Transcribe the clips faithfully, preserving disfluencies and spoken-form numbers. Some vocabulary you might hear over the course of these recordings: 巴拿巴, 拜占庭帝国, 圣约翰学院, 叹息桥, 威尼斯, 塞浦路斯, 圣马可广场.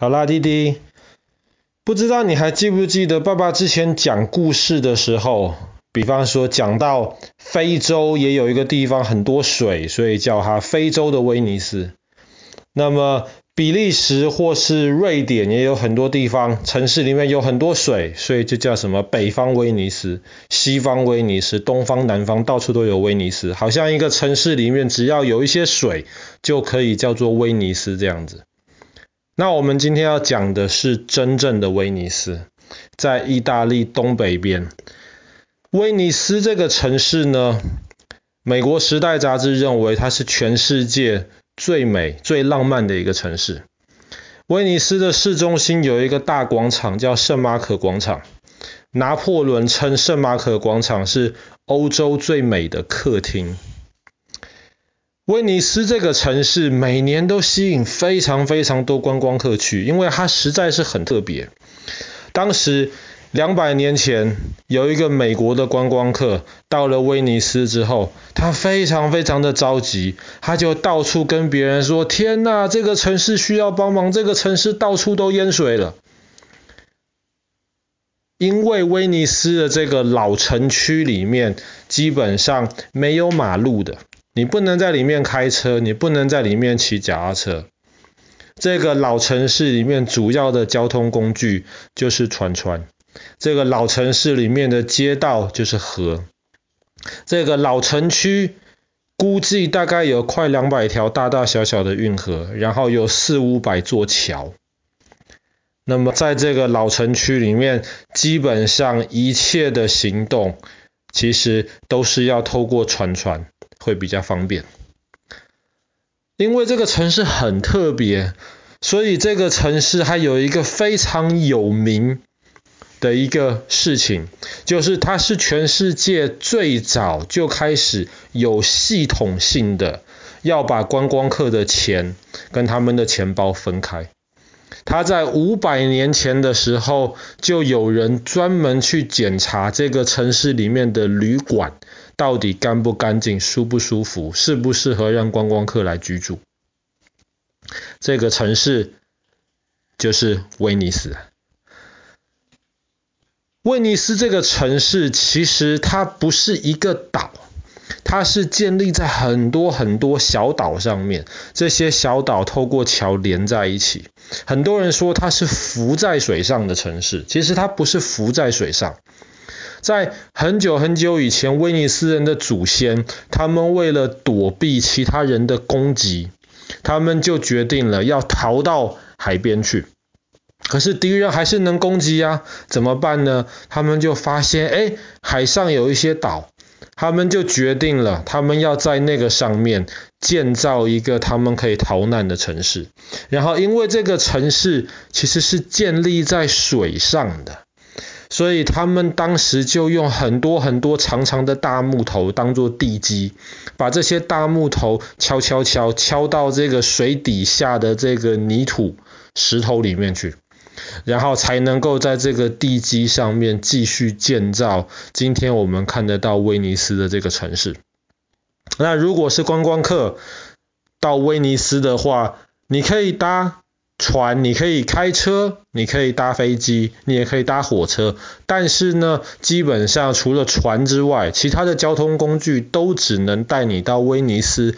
好啦，弟弟，不知道你还记不记得爸爸之前讲故事的时候，比方说讲到非洲也有一个地方很多水，所以叫它非洲的威尼斯。那么比利时或是瑞典也有很多地方，城市里面有很多水，所以就叫什么北方威尼斯、西方威尼斯、东方、南方，到处都有威尼斯。好像一个城市里面只要有一些水，就可以叫做威尼斯这样子。那我们今天要讲的是真正的威尼斯，在意大利东北边。威尼斯这个城市呢，美国时代杂志认为它是全世界最美、最浪漫的一个城市。威尼斯的市中心有一个大广场，叫圣马可广场。拿破仑称圣马可广场是欧洲最美的客厅。威尼斯这个城市每年都吸引非常非常多观光客去，因为它实在是很特别。当时两百年前有一个美国的观光客到了威尼斯之后，他非常非常的着急，他就到处跟别人说，天哪，这个城市需要帮忙，这个城市到处都淹水了。因为威尼斯的这个老城区里面基本上没有马路的，你不能在里面开车，你不能在里面骑脚踏车。这个老城市里面主要的交通工具就是船船。这个老城市里面的街道就是河。这个老城区估计大概有快两百条大大小小的运河，然后有四五百座桥。那么在这个老城区里面，基本上一切的行动其实都是要透过船船，会比较方便。因为这个城市很特别，所以这个城市还有一个非常有名的一个事情，就是它是全世界最早就开始有系统性的要把观光客的钱跟他们的钱包分开。他在五百年前的时候，就有人专门去检查这个城市里面的旅馆到底干不干净、舒不舒服、适不适合让观光客来居住。这个城市就是威尼斯。威尼斯这个城市其实它不是一个岛，它是建立在很多很多小岛上面，这些小岛透过桥连在一起。很多人说它是浮在水上的城市，其实它不是浮在水上。在很久很久以前，威尼斯人的祖先，他们为了躲避其他人的攻击，他们就决定了要逃到海边去。可是敌人还是能攻击啊，怎么办呢？他们就发现，哎，海上有一些岛，他们就决定了，他们要在那个上面建造一个他们可以逃难的城市。然后因为这个城市其实是建立在水上的，所以他们当时就用很多很多长长的大木头当做地基，把这些大木头敲敲敲敲到这个水底下的这个泥土石头里面去，然后才能够在这个地基上面继续建造今天我们看得到威尼斯的这个城市。那如果是观光客到威尼斯的话，你可以搭船，你可以开车，你可以搭飞机，你也可以搭火车，但是呢，基本上除了船之外，其他的交通工具都只能带你到威尼斯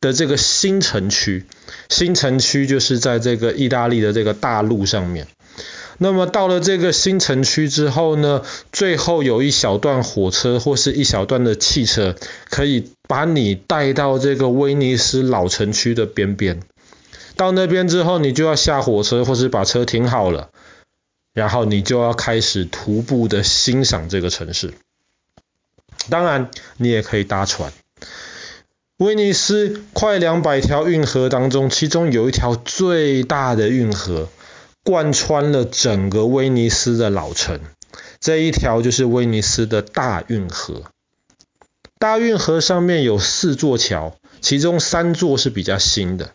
的这个新城区。新城区就是在这个意大利的这个大陆上面。那么到了这个新城区之后呢，最后有一小段火车或是一小段的汽车可以把你带到这个威尼斯老城区的边边。到那边之后，你就要下火车或是把车停好了，然后你就要开始徒步的欣赏这个城市。当然你也可以搭船。威尼斯快两百条运河当中，其中有一条最大的运河贯穿了整个威尼斯的老城，这一条就是威尼斯的大运河。大运河上面有四座桥，其中三座是比较新的。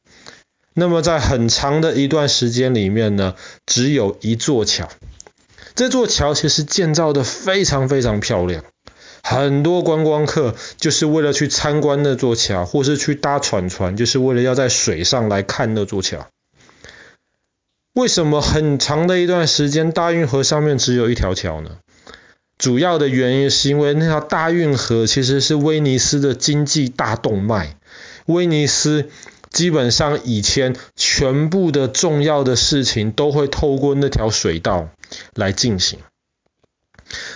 那么在很长的一段时间里面呢，只有一座桥。这座桥其实建造的非常非常漂亮，很多观光客就是为了去参观那座桥，或是去搭船船，就是为了要在水上来看那座桥。为什么很长的一段时间大运河上面只有一条桥呢？主要的原因是因为那条大运河其实是威尼斯的经济大动脉，威尼斯基本上以前全部的重要的事情都会透过那条水道来进行。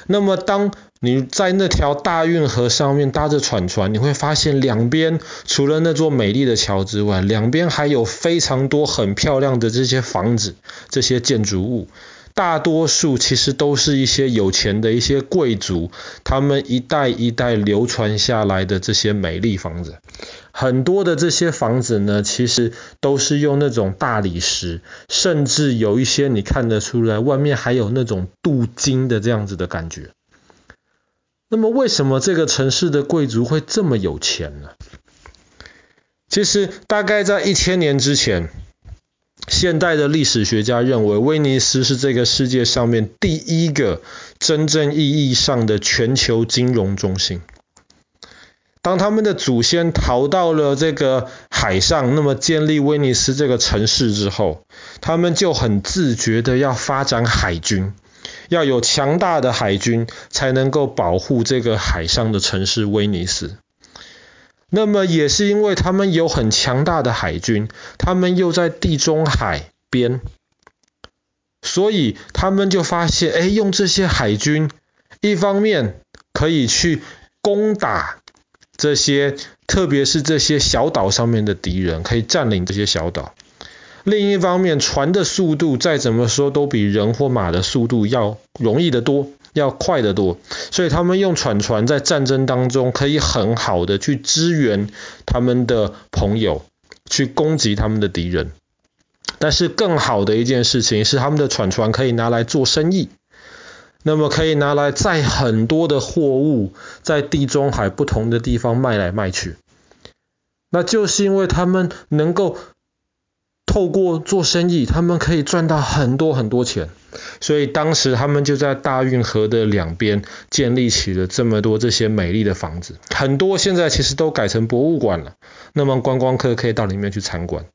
那么当你在那条大运河上面搭着船船，你会发现两边除了那座美丽的桥之外，两边还有非常多很漂亮的这些房子，这些建筑物，大多数其实都是一些有钱的一些贵族，他们一代一代流传下来的这些美丽房子。很多的这些房子呢，其实都是用那种大理石，甚至有一些你看得出来外面还有那种镀金的这样子的感觉。那么为什么这个城市的贵族会这么有钱呢？其实大概在一千年之前，现代的历史学家认为威尼斯是这个世界上面第一个真正意义上的全球金融中心。当他们的祖先逃到了这个海上，那么建立威尼斯这个城市之后，他们就很自觉的要发展海军，要有强大的海军才能够保护这个海上的城市威尼斯。那么也是因为他们有很强大的海军，他们又在地中海边，所以他们就发现，哎，用这些海军，一方面可以去攻打这些，特别是这些小岛上面的敌人，可以占领这些小岛。另一方面，船的速度再怎么说都比人或马的速度要容易得多，要快得多，所以他们用船船在战争当中可以很好的去支援他们的朋友，去攻击他们的敌人。但是更好的一件事情是，他们的船船可以拿来做生意，那么可以拿来载很多的货物，在地中海不同的地方卖来卖去。那就是因为他们能够透过做生意，他们可以赚到很多很多钱，所以当时他们就在大运河的两边建立起了这么多这些美丽的房子，很多现在其实都改成博物馆了，那么观光客可以到里面去参观。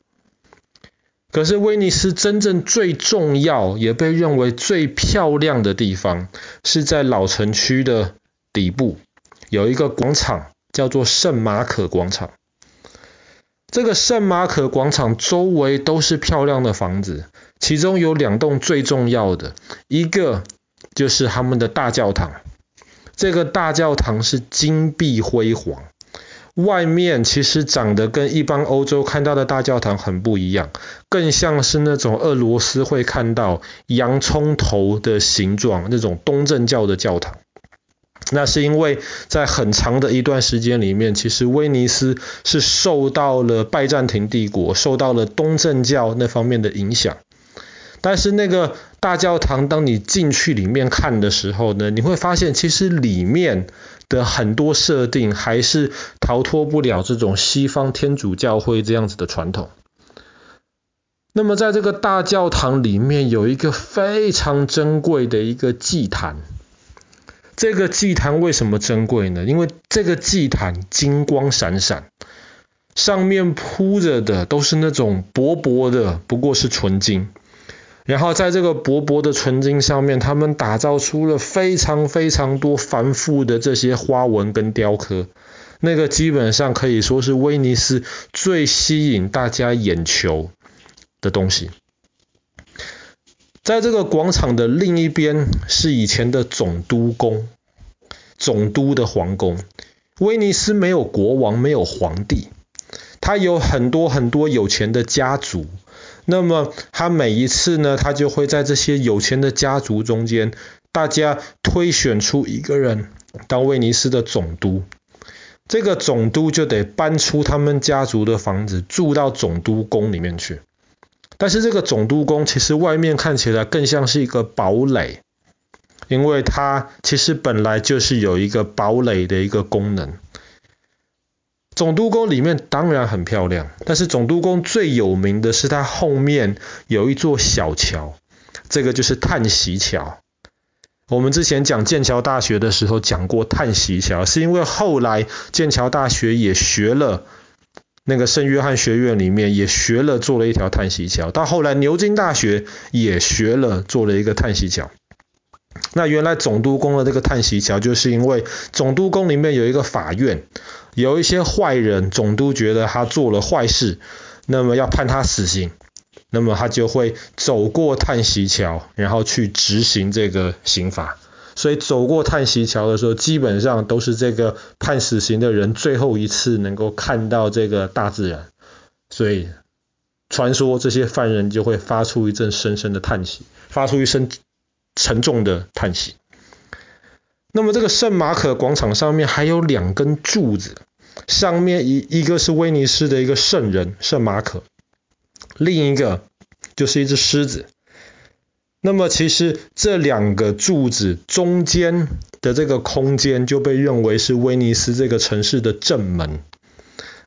可是威尼斯真正最重要也被认为最漂亮的地方是在老城区的底部，有一个广场叫做圣马可广场。这个圣马可广场周围都是漂亮的房子，其中有两栋最重要的，一个就是他们的大教堂，这个大教堂是金碧辉煌，外面其实长得跟一般欧洲看到的大教堂很不一样，更像是那种俄罗斯会看到洋葱头的形状，那种东正教的教堂。那是因为在很长的一段时间里面，其实威尼斯是受到了拜占庭帝国，受到了东正教那方面的影响。但是那个大教堂，当你进去里面看的时候呢，你会发现其实里面的很多设定还是逃脱不了这种西方天主教会这样子的传统。那么在这个大教堂里面有一个非常珍贵的一个祭坛，这个祭坛为什么珍贵呢？因为这个祭坛金光闪闪，上面铺着的都是那种薄薄的，不过是纯金。然后在这个薄薄的纯金上面，他们打造出了非常非常多繁复的这些花纹跟雕刻，那个基本上可以说是威尼斯最吸引大家眼球的东西。在这个广场的另一边是以前的总督宫，总督的皇宫。威尼斯没有国王，没有皇帝，他有很多很多有钱的家族。那么他每一次呢，他就会在这些有钱的家族中间，大家推选出一个人当威尼斯的总督。这个总督就得搬出他们家族的房子，住到总督宫里面去。但是这个总督宫其实外面看起来更像是一个堡垒，因为它其实本来就是有一个堡垒的一个功能。总督宫里面当然很漂亮，但是总督宫最有名的是它后面有一座小桥，这个就是叹息桥。我们之前讲剑桥大学的时候讲过叹息桥，是因为后来剑桥大学也学了那个圣约翰学院里面也学了做了一条叹息桥，到后来牛津大学也学了做了一个叹息桥。那原来总督宫的这个叹息桥，就是因为总督宫里面有一个法院，有一些坏人，总督觉得他做了坏事，那么要判他死刑，那么他就会走过叹息桥，然后去执行这个刑罚。所以走过叹息桥的时候，基本上都是这个判死刑的人最后一次能够看到这个大自然，所以传说这些犯人就会发出一阵深深的叹息，发出一声沉重的叹息。那么这个圣马可广场上面还有两根柱子，上面一一个是威尼斯的一个圣人圣马可，另一个就是一只狮子。那么其实这两个柱子中间的这个空间就被认为是威尼斯这个城市的正门。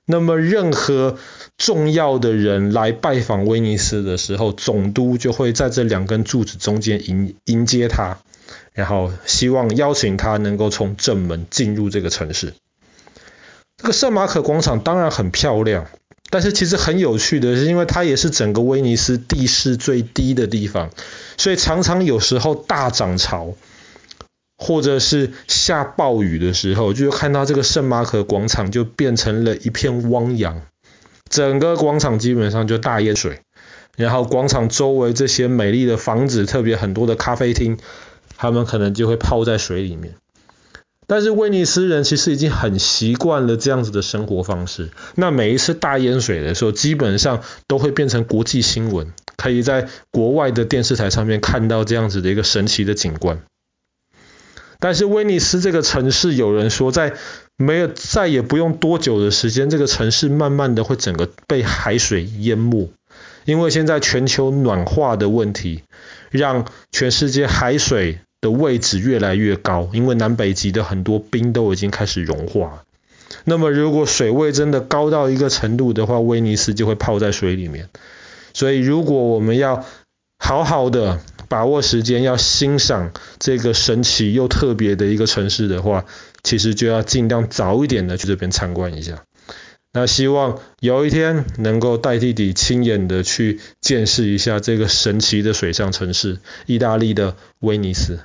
那么任何重要的人来拜访威尼斯的时候，总督就会在这两根柱子中间迎迎接他，然后希望邀请他能够从正门进入这个城市。这个圣马可广场当然很漂亮，但是其实很有趣的是，因为它也是整个威尼斯地势最低的地方，所以常常有时候大涨潮或者是下暴雨的时候，就看到这个圣马可广场就变成了一片汪洋，整个广场基本上就大淹水，然后广场周围这些美丽的房子，特别很多的咖啡厅，他们可能就会泡在水里面。但是威尼斯人其实已经很习惯了这样子的生活方式，那每一次大淹水的时候，基本上都会变成国际新闻，可以在国外的电视台上面看到这样子的一个神奇的景观。但是威尼斯这个城市，有人说在没有再也不用多久的时间，这个城市慢慢的会整个被海水淹没，因为现在全球暖化的问题，让全世界海水的位置越来越高，因为南北极的很多冰都已经开始融化。那么如果水位真的高到一个程度的话，威尼斯就会泡在水里面。所以如果我们要好好的把握时间，要欣赏这个神奇又特别的一个城市的话，其实就要尽量早一点的去这边参观一下。那希望有一天能够带弟弟亲眼的去见识一下这个神奇的水上城市——意大利的威尼斯。